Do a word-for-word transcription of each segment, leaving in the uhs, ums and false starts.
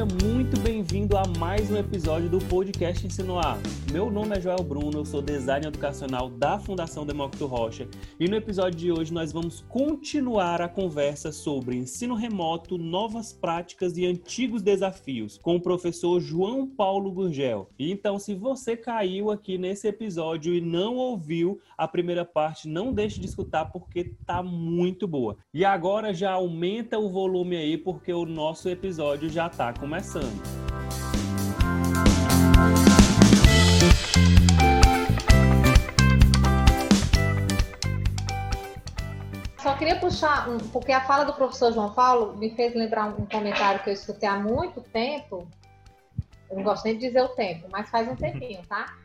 Seja muito bem-vindo a mais um episódio do podcast Ensino A. Meu nome é Joel Bruno, eu sou designer educacional da Fundação Demócrito Rocha e no episódio de hoje nós vamos continuar a conversa sobre ensino remoto, novas práticas e antigos desafios com o professor João Paulo Gurgel. Então, se você caiu aqui nesse episódio e não ouviu a primeira parte, não deixe de escutar porque tá muito boa. E agora já aumenta o volume aí porque o nosso episódio já tá começando. Só queria puxar, um, porque a fala do professor João Paulo me fez lembrar um comentário que eu escutei há muito tempo, eu não gosto nem de dizer o tempo, mas faz um tempinho, tá?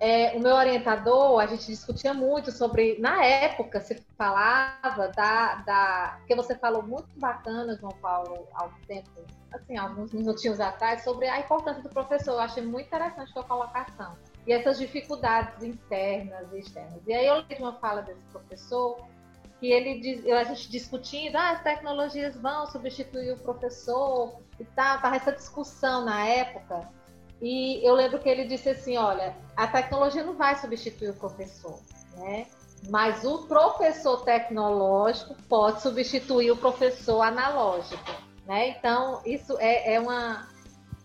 É, o meu orientador, a gente discutia muito sobre, na época se falava da, da... Porque você falou muito bacana, João Paulo, há um tempo, assim, alguns minutinhos atrás, sobre a importância do professor. Eu achei muito interessante a sua colocação. E essas dificuldades internas e externas. E aí eu li uma fala desse professor, que ele diz, a gente discutindo, ah, as tecnologias vão substituir o professor e tal, estava essa discussão na época. E eu lembro que ele disse assim, olha, a tecnologia não vai substituir o professor, né? Mas o professor tecnológico pode substituir o professor analógico, né? Então, isso é, é uma,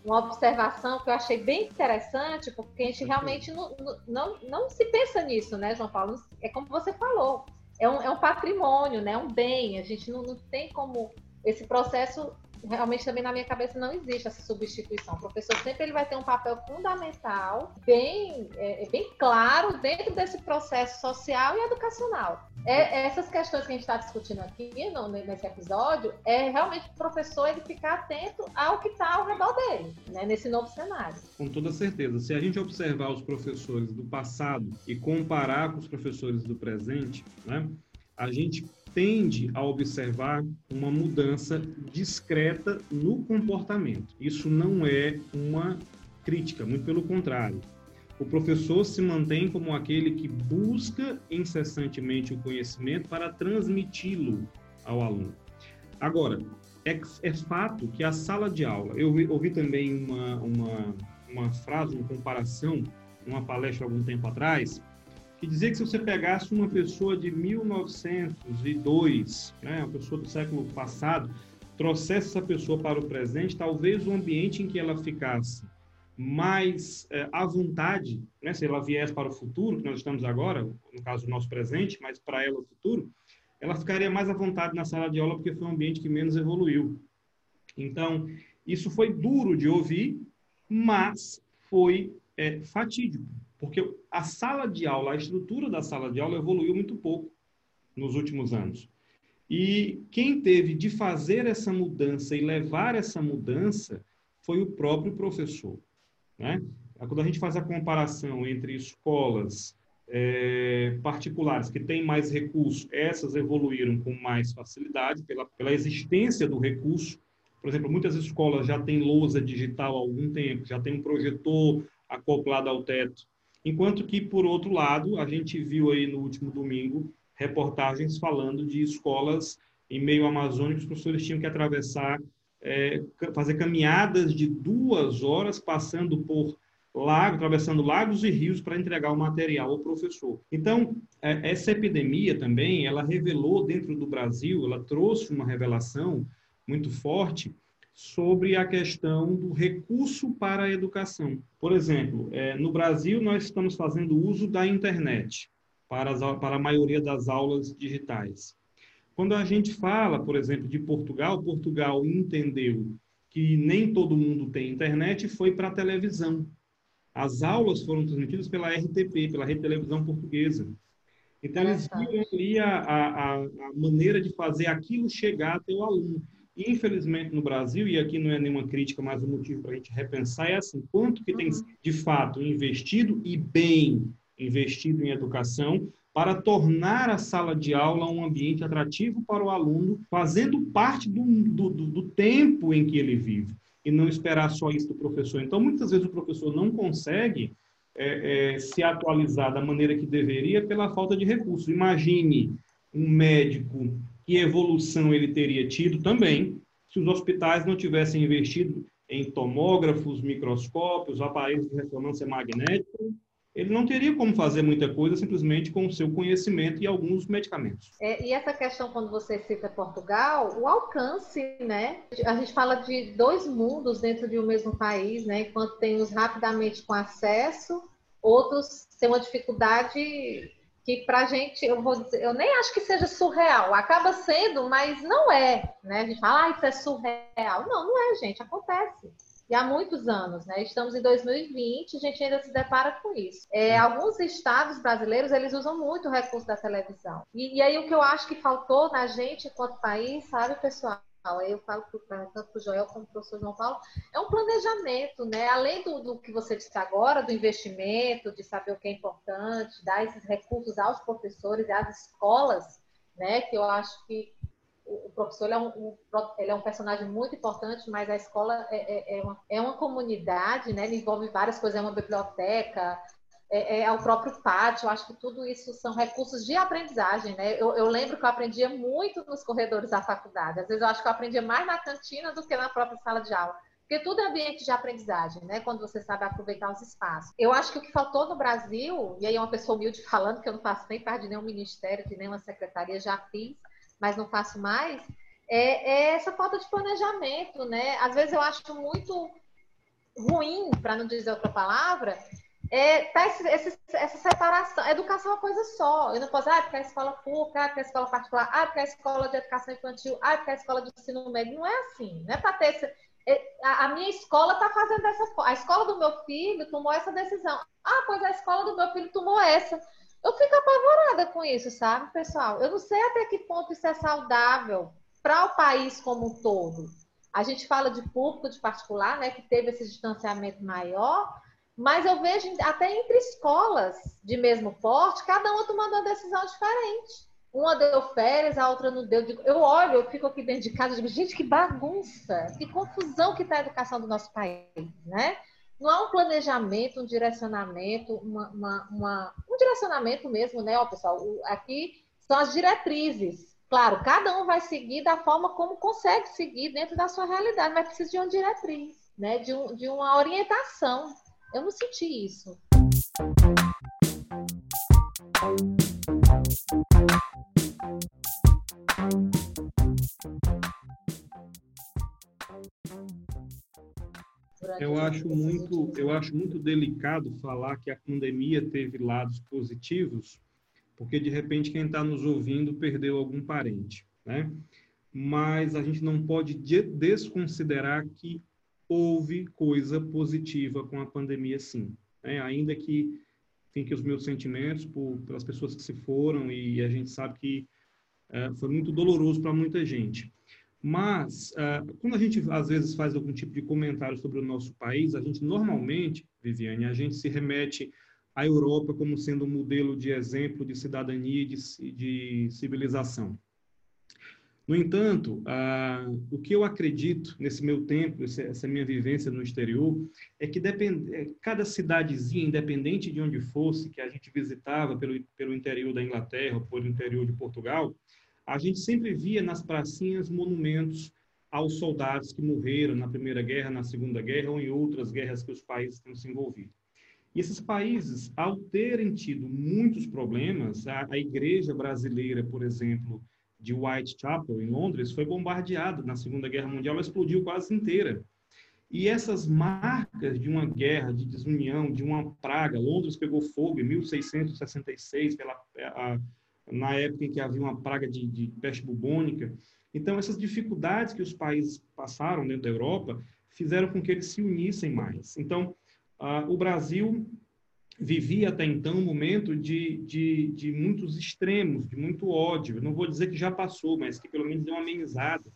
uma observação que eu achei bem interessante, porque a gente realmente não, não, não se pensa nisso, né, João Paulo? É como você falou, é um, é um patrimônio, né? Um bem, a gente não, não tem como esse processo... Realmente também na minha cabeça não existe essa substituição. O professor sempre ele vai ter um papel fundamental, bem, é, bem claro dentro desse processo social e educacional. É, essas questões que a gente está discutindo aqui no, nesse episódio, é realmente o professor ele ficar atento ao que está ao redor dele, né, nesse novo cenário. Com toda certeza. Se a gente observar os professores do passado e comparar com os professores do presente, né, a gente... tende a observar uma mudança discreta no comportamento. Isso não é uma crítica, muito pelo contrário. O professor se mantém como aquele que busca incessantemente o conhecimento para transmiti-lo ao aluno. Agora, é, é fato que a sala de aula... Eu ouvi, ouvi também uma, uma, uma frase, uma comparação, numa palestra algum tempo atrás... que dizia que se você pegasse uma pessoa de mil novecentos e dois, né, uma pessoa do século passado, trouxesse essa pessoa para o presente, talvez o ambiente em que ela ficasse mais é, à vontade, né, se ela viesse para o futuro, que nós estamos agora, no caso do nosso presente, mas para ela o futuro, ela ficaria mais à vontade na sala de aula porque foi um ambiente que menos evoluiu. Então, isso foi duro de ouvir, mas foi é, fatídico. Porque a sala de aula, a estrutura da sala de aula evoluiu muito pouco nos últimos anos. E quem teve de fazer essa mudança e levar essa mudança foi o próprio professor, né? Quando a gente faz a comparação entre escolas é, particulares que têm mais recursos, essas evoluíram com mais facilidade pela, pela existência do recurso. Por exemplo, muitas escolas já têm lousa digital há algum tempo, já tem um projetor acoplado ao teto. Enquanto que, por outro lado, a gente viu aí no último domingo reportagens falando de escolas em meio amazônico, os professores tinham que atravessar, é, fazer caminhadas de duas horas, passando por lagos, atravessando lagos e rios para entregar o material ao professor. Então, é, essa epidemia também, ela revelou dentro do Brasil, ela trouxe uma revelação muito forte sobre a questão do recurso para a educação. Por exemplo, no Brasil, nós estamos fazendo uso da internet para, as, para a maioria das aulas digitais. Quando a gente fala, por exemplo, de Portugal, Portugal entendeu que nem todo mundo tem internet e foi para a televisão. As aulas foram transmitidas pela R T P, pela Rede Televisão Portuguesa. Então, eles viram ali a, a, a maneira de fazer aquilo chegar até o aluno. Infelizmente, no Brasil, e aqui não é nenhuma crítica, mas o motivo para a gente repensar é assim, quanto que tem, de fato, investido e bem investido em educação para tornar a sala de aula um ambiente atrativo para o aluno, fazendo parte do, do, do tempo em que ele vive, e não esperar só isso do professor. Então, muitas vezes o professor não consegue é, é, se atualizar da maneira que deveria pela falta de recursos. Imagine um médico... Que evolução ele teria tido também se os hospitais não tivessem investido em tomógrafos, microscópios, aparelhos de ressonância magnética, ele não teria como fazer muita coisa simplesmente com o seu conhecimento e alguns medicamentos. É, e essa questão, quando você cita Portugal, o alcance, né? A gente fala de dois mundos dentro de um mesmo país, né? Enquanto tem uns rapidamente com acesso, outros têm uma dificuldade que pra gente, eu vou dizer, eu nem acho que seja surreal. Acaba sendo, mas não é, né? A gente fala, ah, isso é surreal. Não, não é, gente, acontece. E há muitos anos, né? Estamos em dois mil e vinte, a gente ainda se depara com isso. É, alguns estados brasileiros, eles usam muito o recurso da televisão. E, e aí o que eu acho que faltou na gente, enquanto país, sabe, pessoal? Eu falo pro, tanto para o Joel como para o professor João Paulo, é um planejamento, né? Além do, do que você disse agora, do investimento, de saber o que é importante, dar esses recursos aos professores e às escolas, né? Que eu acho que o professor ele é, um, um, ele é um personagem muito importante, mas a escola é, é, é, uma, é uma comunidade, né? Ele envolve várias coisas, é uma biblioteca, é, é o próprio pátio. Eu acho que tudo isso são recursos de aprendizagem, né? Eu, eu lembro que eu aprendia muito nos corredores da faculdade. Às vezes eu acho que eu aprendia mais na cantina do que na própria sala de aula. Porque tudo é ambiente de aprendizagem, né? Quando você sabe aproveitar os espaços. Eu acho que o que faltou no Brasil, e aí é uma pessoa humilde falando, que eu não faço nem parte de nenhum ministério, de nenhuma secretaria, já fiz, mas não faço mais, é, é essa falta de planejamento, né? Às vezes eu acho muito ruim, para não dizer outra palavra, é, tá esse, esse, essa separação. A educação é uma coisa só. Eu não posso, ah, porque é a escola pública, ah, porque é a escola particular, ah, porque é a escola de educação infantil, ah, porque é a escola de ensino médio. Não é assim, né? Para ter esse, a minha escola está fazendo dessa forma. A escola do meu filho tomou essa decisão. Ah, pois a escola do meu filho tomou essa. Eu fico apavorada com isso, sabe, pessoal? Eu não sei até que ponto isso é saudável para o país como um todo. A gente fala de público, de particular, né, que teve esse distanciamento maior, mas eu vejo até entre escolas de mesmo porte, cada uma tomando uma decisão diferente. Uma deu férias, a outra não deu. Eu olho, eu fico aqui dentro de casa e digo, gente, que bagunça, que confusão que está a educação do nosso país, né? Não há um planejamento, um direcionamento, uma, uma, uma, um direcionamento mesmo, né, ó, pessoal? O, aqui são as diretrizes. Claro, cada um vai seguir da forma como consegue seguir dentro da sua realidade, mas precisa de uma diretriz, né, de, um, de uma orientação. Eu não senti isso. Eu acho muito, eu acho muito delicado falar que a pandemia teve lados positivos, porque de repente quem está nos ouvindo perdeu algum parente, né? Mas a gente não pode desconsiderar que houve coisa positiva com a pandemia, sim, né? Ainda que, enfim, que os meus sentimentos por, pelas pessoas que se foram, e a gente sabe que uh, foi muito doloroso para muita gente. Mas, quando a gente, às vezes, faz algum tipo de comentário sobre o nosso país, a gente normalmente, Viviane, a gente se remete à Europa como sendo um modelo de exemplo de cidadania e de, de civilização. No entanto, uh, o que eu acredito nesse meu tempo, essa minha vivência no exterior, é que depend... cada cidadezinha, independente de onde fosse, que a gente visitava pelo, pelo interior da Inglaterra, pelo interior de Portugal, a gente sempre via nas pracinhas monumentos aos soldados que morreram na Primeira Guerra, na Segunda Guerra ou em outras guerras que os países têm se envolvido. E esses países, ao terem tido muitos problemas, a, a igreja brasileira, por exemplo, de Whitechapel, em Londres, foi bombardeada na Segunda Guerra Mundial, ela explodiu quase inteira. E essas marcas de uma guerra, de desunião, de uma praga, Londres pegou fogo em mil seiscentos e sessenta e seis pela... A, na época em que havia uma praga de, de peste bubônica. Então, essas dificuldades que os países passaram dentro da Europa fizeram com que eles se unissem mais. Então, uh, o Brasil vivia até então um momento de, de, de muitos extremos, de muito ódio. Eu não vou dizer que já passou, mas que pelo menos deu uma amenizada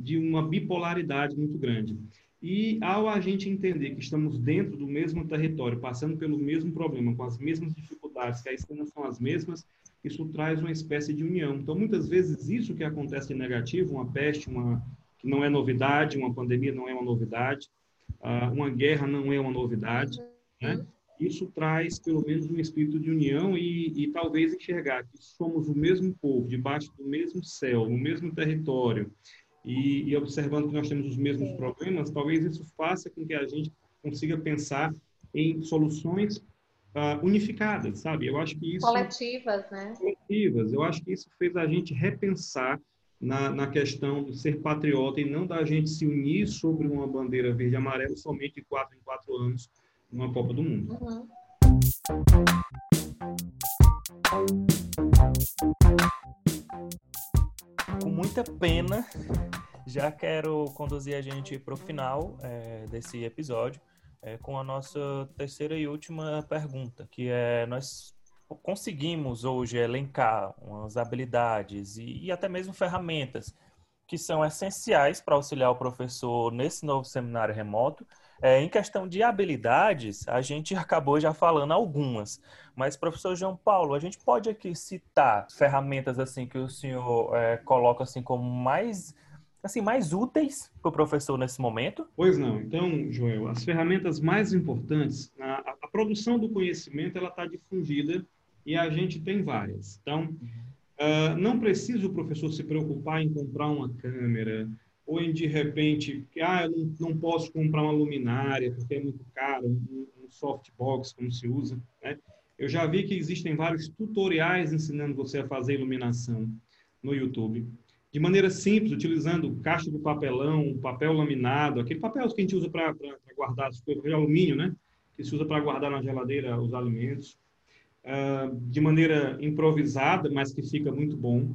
de uma bipolaridade muito grande. E ao a gente entender que estamos dentro do mesmo território, passando pelo mesmo problema, com as mesmas dificuldades, que aí não são as mesmas, isso traz uma espécie de união. Então, muitas vezes, isso que acontece de negativo, uma peste, uma, que não é novidade, uma pandemia não é uma novidade, uma guerra não é uma novidade, né? Isso traz, pelo menos, um espírito de união e, e talvez enxergar que somos o mesmo povo, debaixo do mesmo céu, no mesmo território, e, e observando que nós temos os mesmos problemas, talvez isso faça com que a gente consiga pensar em soluções uh, unificadas, sabe? Eu acho que isso... Coletivas, né? Coletivas. Eu acho que isso fez a gente repensar na, na questão de ser patriota e não da gente se unir sobre uma bandeira verde e amarela somente de quatro em quatro anos numa Copa do Mundo. Uhum. Com muita pena, já quero conduzir a gente para o final é, desse episódio é, com a nossa terceira e última pergunta, que é: nós conseguimos hoje elencar umas habilidades e, e até mesmo ferramentas que são essenciais para auxiliar o professor nesse novo seminário remoto. É, em questão de habilidades, a gente acabou já falando algumas, mas, professor João Paulo, a gente pode aqui citar ferramentas assim que o senhor é, coloca assim como mais, assim, mais úteis para o professor nesse momento? Pois não. Então, Joel, as ferramentas mais importantes, a, a produção do conhecimento, ela está difundida e a gente tem várias. Então, uh, não precisa o professor se preocupar em comprar uma câmera, ou em, de repente, que ah, eu não, não posso comprar uma luminária porque é muito caro, um, um softbox, como se usa, né? Eu já vi que existem vários tutoriais ensinando você a fazer iluminação no YouTube, de maneira simples, utilizando caixa de papelão, papel laminado, aquele papel que a gente usa para guardar as coisas, de alumínio, né? Que se usa para guardar na geladeira os alimentos, uh, de maneira improvisada, mas que fica muito bom.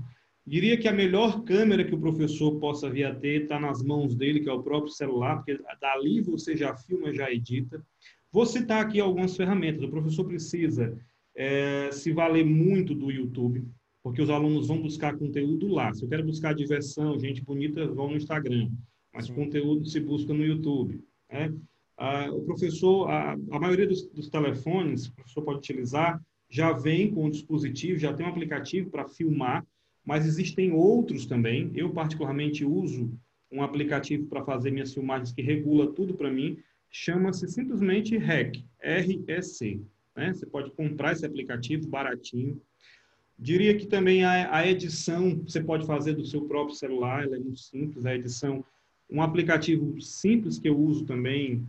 Diria que a melhor câmera que o professor possa vir a ter está nas mãos dele, que é o próprio celular, porque dali você já filma, já edita. Vou citar aqui algumas ferramentas. O professor precisa é, se valer muito do YouTube, porque os alunos vão buscar conteúdo lá. Se eu quero buscar diversão, gente bonita, vão no Instagram, mas conteúdo se busca no YouTube, né? Ah, o professor, a, a maioria dos, dos telefones, o professor pode utilizar, já vem com o dispositivo, já tem um aplicativo para filmar, mas existem outros também. Eu, particularmente, uso um aplicativo para fazer minhas filmagens que regula tudo para mim. Chama-se simplesmente R E C, R E C, né? Você pode comprar esse aplicativo baratinho. Diria que também a, a edição você pode fazer do seu próprio celular, ela é muito simples, a edição. Um aplicativo simples que eu uso também,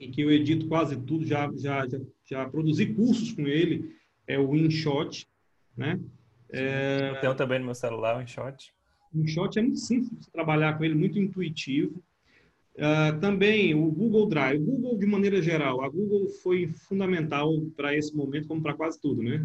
e que eu edito quase tudo, já, já, já, já produzi cursos com ele, é o InShot, né? É... Eu tenho também no meu celular o InShot. O InShot é muito simples de trabalhar com ele, muito intuitivo. Uh, também o Google Drive. O Google, de maneira geral, a Google foi fundamental para esse momento, como para quase tudo, né?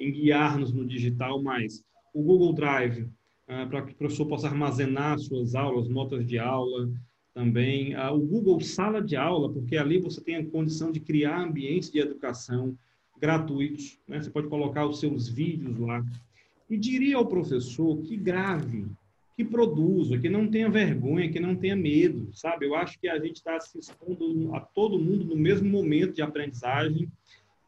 Em guiar-nos no digital, mas o Google Drive, uh, para que o professor possa armazenar suas aulas, notas de aula também. Uh, o Google Sala de aula, porque ali você tem a condição de criar ambientes de educação gratuitos, né? Você pode colocar os seus vídeos lá. E diria ao professor que grave, que produza, que não tenha vergonha, que não tenha medo, sabe? Eu acho que a gente está se expondo a todo mundo no mesmo momento de aprendizagem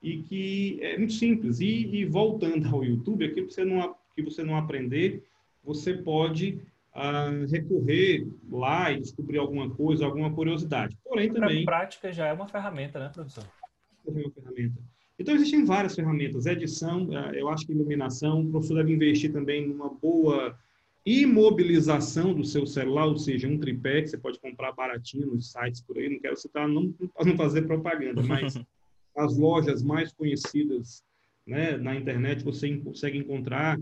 e que é muito simples. E, e voltando ao YouTube, aquilo que você não, que você não aprender, você pode ah, recorrer lá e descobrir alguma coisa, alguma curiosidade. Porém, também... A prática já é uma ferramenta, né, professor? É uma ferramenta. Então, existem várias ferramentas. Edição, eu acho que iluminação. O professor deve investir também numa boa imobilização do seu celular, ou seja, um tripé que você pode comprar baratinho nos sites por aí. Não quero citar, não, não fazer propaganda, mas as lojas mais conhecidas, né, na internet, você consegue encontrar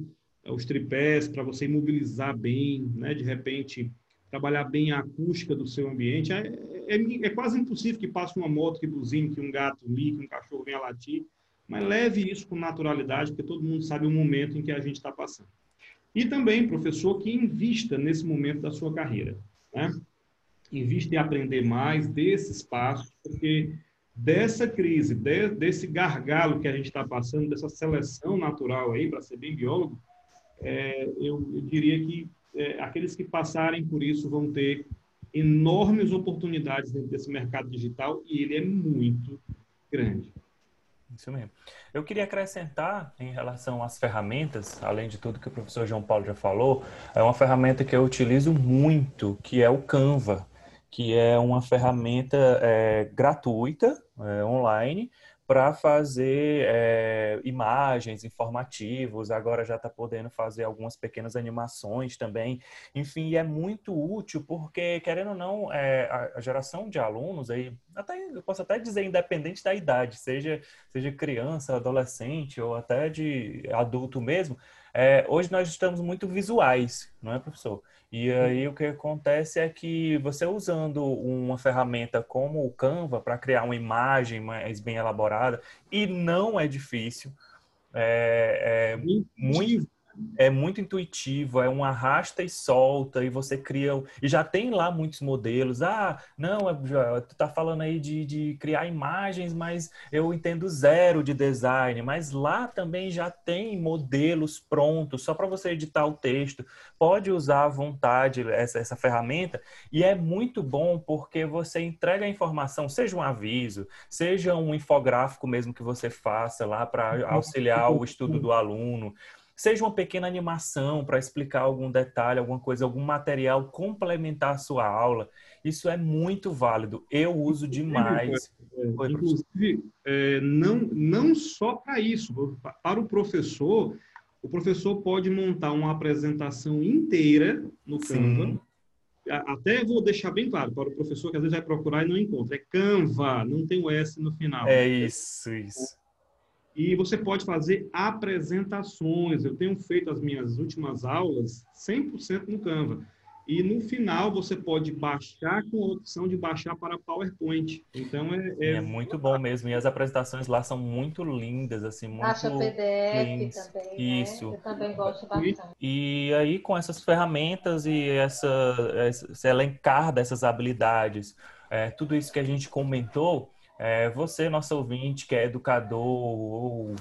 os tripés para você imobilizar bem, né, de repente, trabalhar bem a acústica do seu ambiente. É, é, é quase impossível que passe uma moto, que buzine, que um gato mie, que um cachorro venha latir, mas leve isso com naturalidade, porque todo mundo sabe o momento em que a gente está passando. E também, professor, que invista nesse momento da sua carreira, né? Invista em aprender mais desses passos, porque dessa crise, de, desse gargalo que a gente está passando, dessa seleção natural aí, para ser bem biólogo, é, eu, eu diria que É, aqueles que passarem por isso vão ter enormes oportunidades dentro desse mercado digital, e ele é muito grande. Isso mesmo. Eu queria acrescentar em relação às ferramentas, além de tudo que o professor João Paulo já falou, é uma ferramenta que eu utilizo muito, que é o Canva, que é uma ferramenta é, gratuita, é, online, para fazer é, imagens, informativos, agora já está podendo fazer algumas pequenas animações também. Enfim, é muito útil porque, querendo ou não, é, a geração de alunos, aí, até, eu posso até dizer independente da idade, seja, seja criança, adolescente ou até de adulto mesmo, é, hoje nós estamos muito visuais, não é, professor? E aí o que acontece é que você usando uma ferramenta como o Canva para criar uma imagem mais bem elaborada, e não é difícil, é, é, muito, é muito intuitivo, é um arrasta e solta, e você cria... E já tem lá muitos modelos. Ah, não, Joel, tu tá falando aí de, de criar imagens, mas eu entendo zero de design, mas lá também já tem modelos prontos, só para você editar o texto. Pode usar à vontade essa, essa ferramenta, e é muito bom porque você entrega a informação, seja um aviso, seja um infográfico mesmo que você faça lá para auxiliar o estudo do aluno, seja uma pequena animação para explicar algum detalhe, alguma coisa, algum material complementar à sua aula. Isso é muito válido, eu uso demais. Inclusive, é, não, não só para isso, para o professor... O professor pode montar uma apresentação inteira no Canva. Sim. Até vou deixar bem claro para o professor que às vezes vai procurar e não encontra. É Canva, não tem o S no final. É isso, isso. E você pode fazer apresentações. Eu tenho feito as minhas últimas aulas cem por cento no Canva. E no final você pode baixar com a opção de baixar para PowerPoint. Então é, é... é muito bom mesmo. E as apresentações lá são muito lindas, assim, muito... Baixa P D F lindas. Também, isso. Né? Eu também gosto bastante. E, e aí com essas ferramentas e essa, essa ela encarda essas habilidades, é, tudo isso que a gente comentou, é, você, nosso ouvinte, que é educador ou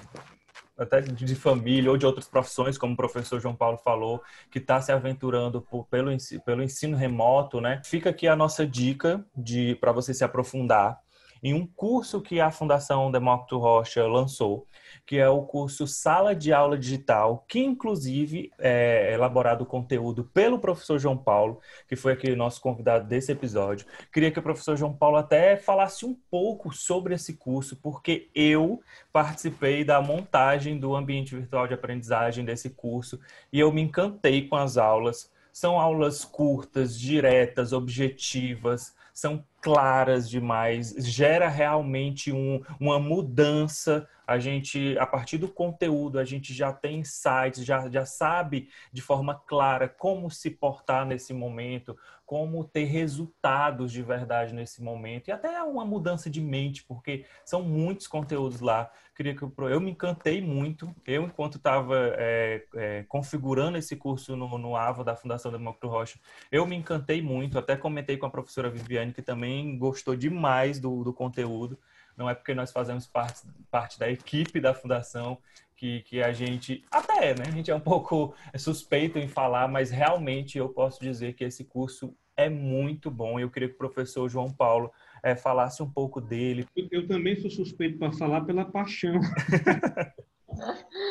até de família ou de outras profissões, como o professor João Paulo falou, que está se aventurando por, pelo, pelo ensino remoto, né? Fica aqui a nossa dica de para você se aprofundar em um curso que a Fundação Demócrito Rocha lançou, que é o curso Sala de Aula Digital, que inclusive é elaborado o conteúdo pelo professor João Paulo, que foi aqui o nosso convidado desse episódio. Queria que o professor João Paulo até falasse um pouco sobre esse curso, porque eu participei da montagem do ambiente virtual de aprendizagem desse curso e eu me encantei com as aulas. São aulas curtas, diretas, objetivas, são claras demais, gera realmente um, uma mudança. A gente, a partir do conteúdo, a gente já tem insights, já, já sabe de forma clara como se portar nesse momento, como ter resultados de verdade nesse momento, e até uma mudança de mente, porque são muitos conteúdos lá. Queria que eu, eu me encantei muito, eu enquanto estava é, é, configurando esse curso no, no AVA da Fundação Demócrito Rocha, eu me encantei muito, até comentei com a professora Viviane, que também gostou demais do, do conteúdo. Não é porque nós fazemos parte, parte da equipe da Fundação que, que a gente... Até, né? A gente é um pouco suspeito em falar, mas realmente eu posso dizer que esse curso é muito bom. Eu queria que o professor João Paulo é, falasse um pouco dele. Eu também sou suspeito para falar pela paixão.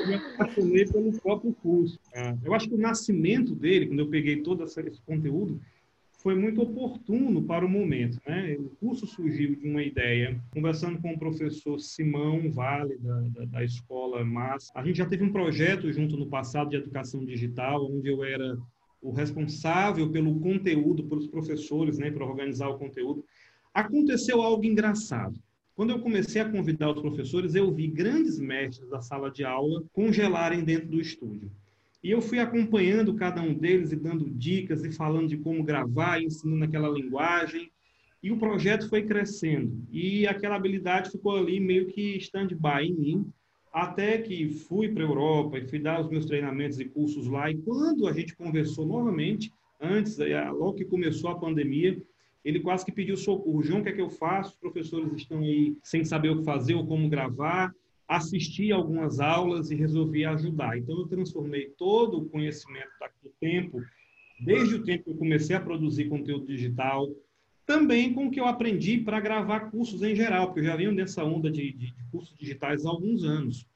Eu me apaixonei pelo próprio curso. Eu acho que o nascimento dele, quando eu peguei todo esse conteúdo, foi muito oportuno para o momento, né? O curso surgiu de uma ideia, conversando com o professor Simão Vale, da, da, da Escola MAS. A gente já teve um projeto junto no passado de educação digital, onde eu era o responsável pelo conteúdo, pelos professores, né, para organizar o conteúdo. Aconteceu algo engraçado. Quando eu comecei a convidar os professores, eu vi grandes mestres da sala de aula congelarem dentro do estúdio. E eu fui acompanhando cada um deles e dando dicas e falando de como gravar, ensinando aquela linguagem. E o projeto foi crescendo. E aquela habilidade ficou ali meio que stand-by em mim, até que fui para a Europa e fui dar os meus treinamentos e cursos lá. E quando a gente conversou novamente, antes, logo que começou a pandemia, ele quase que pediu socorro. João, o que é que eu faço? Os professores estão aí sem saber o que fazer ou como gravar. Assisti algumas aulas e resolvi ajudar. Então, eu transformei todo o conhecimento do tempo, desde o tempo que eu comecei a produzir conteúdo digital, também com o que eu aprendi para gravar cursos em geral, porque eu já venho nessa onda de, de, de cursos digitais há alguns anos.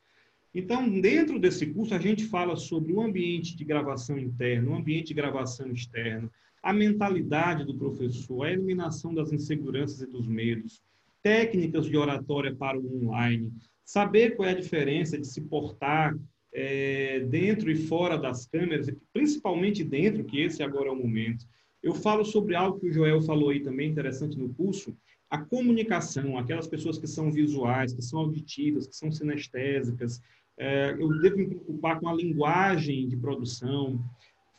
Então, dentro desse curso, a gente fala sobre o ambiente de gravação interno, o ambiente de gravação externo, a mentalidade do professor, a eliminação das inseguranças e dos medos, técnicas de oratória para o online, saber qual é a diferença de se portar é, dentro e fora das câmeras, principalmente dentro, que esse agora é o momento. Eu falo sobre algo que o Joel falou aí também, interessante no curso, a comunicação, aquelas pessoas que são visuais, que são auditivas, que são sinestésicas, é, eu devo me preocupar com a linguagem de produção.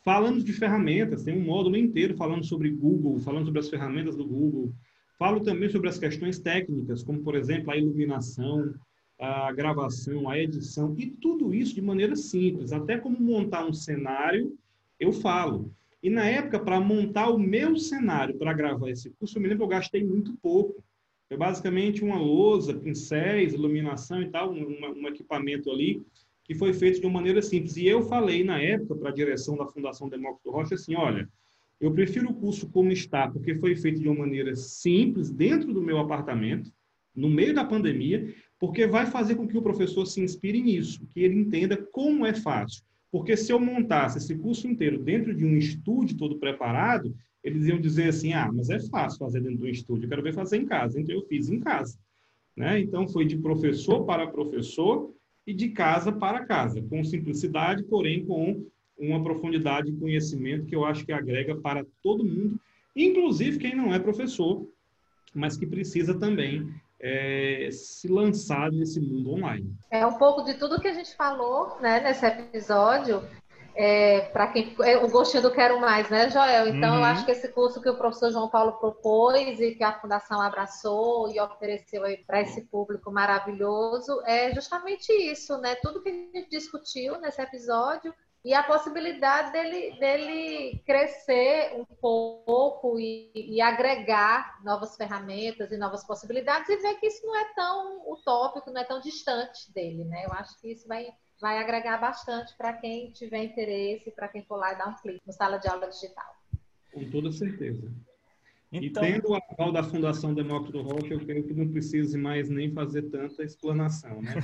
Falando de ferramentas, tem um módulo inteiro falando sobre Google, falando sobre as ferramentas do Google. Falo também sobre as questões técnicas, como, por exemplo, a iluminação, a gravação, a edição, e tudo isso de maneira simples. Até como montar um cenário, eu falo. E na época, para montar o meu cenário, para gravar esse curso, eu me lembro que eu gastei muito pouco. Foi basicamente uma lousa, pincéis, iluminação e tal, um, um equipamento ali, que foi feito de uma maneira simples. E eu falei na época para a direção da Fundação Demócrito Rocha assim, olha, eu prefiro o curso como está, porque foi feito de uma maneira simples, dentro do meu apartamento, no meio da pandemia, porque vai fazer com que o professor se inspire nisso, que ele entenda como é fácil. Porque se eu montasse esse curso inteiro dentro de um estúdio todo preparado, eles iam dizer assim, ah, mas é fácil fazer dentro do estúdio, eu quero ver fazer em casa. Então, eu fiz em casa. Né? Então, foi de professor para professor, e de casa para casa, com simplicidade, porém com uma profundidade de conhecimento que eu acho que agrega para todo mundo, inclusive quem não é professor, mas que precisa também é, se lançar nesse mundo online. É um pouco de tudo que a gente falou, né, nesse episódio, é, para quem o gostinho do Quero Mais, né, Joel? Então, uhum. eu acho que esse curso que o professor João Paulo propôs e que a Fundação abraçou e ofereceu aí para esse público maravilhoso é justamente isso, né? Tudo que a gente discutiu nesse episódio e a possibilidade dele, dele crescer um pouco e, e agregar novas ferramentas e novas possibilidades e ver que isso não é tão utópico, não é tão distante dele, né? Eu acho que isso vai... vai agregar bastante para quem tiver interesse, para quem for lá e dar um clique no Sala de Aula Digital. Com toda certeza. Então... E tendo o aval da Fundação Demócrito Rocha, eu creio que não precise mais nem fazer tanta explanação, né?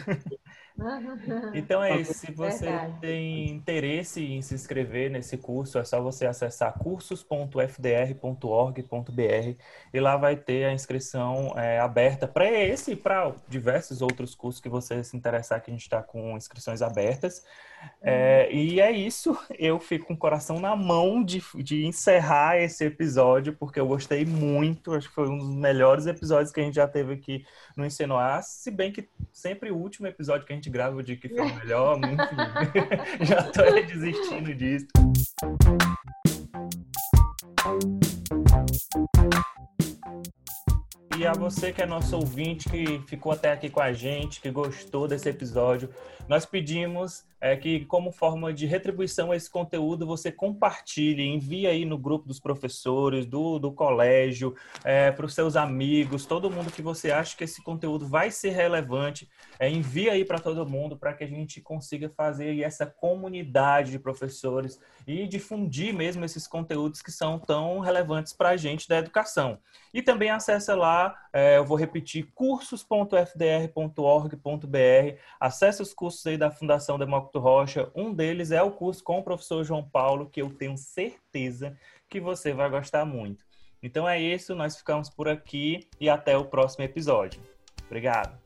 Então é isso. Se você Verdade. tem interesse em se inscrever nesse curso, é só você acessar cursos ponto f d r ponto org ponto b r e lá vai ter a inscrição é, aberta para esse e para diversos outros cursos que você se interessar, que a gente está com inscrições abertas. É, hum. E é isso. Eu fico com o coração na mão de, de encerrar esse episódio, porque eu gostei muito. Acho que foi um dos melhores episódios que a gente já teve aqui no InShot. Se bem que sempre o último episódio que a gente grava de que foi o melhor, enfim, já estou desistindo disso. E a você que é nosso ouvinte, que ficou até aqui com a gente, que gostou desse episódio, nós pedimos é, que, como forma de retribuição a esse conteúdo, você compartilhe, envie aí no grupo dos professores, do, do colégio, é, para os seus amigos, todo mundo que você acha que esse conteúdo vai ser relevante, é, envie aí para todo mundo, para que a gente consiga fazer aí essa comunidade de professores e difundir mesmo esses conteúdos que são tão relevantes para a gente da educação. E também acessa lá, É, eu vou repetir, cursos ponto f d r ponto org ponto b r. Acesse os cursos aí da Fundação Demócrito Rocha. Um deles é o curso com o professor João Paulo, que eu tenho certeza que você vai gostar muito. Então é isso, nós ficamos por aqui e até o próximo episódio. Obrigado.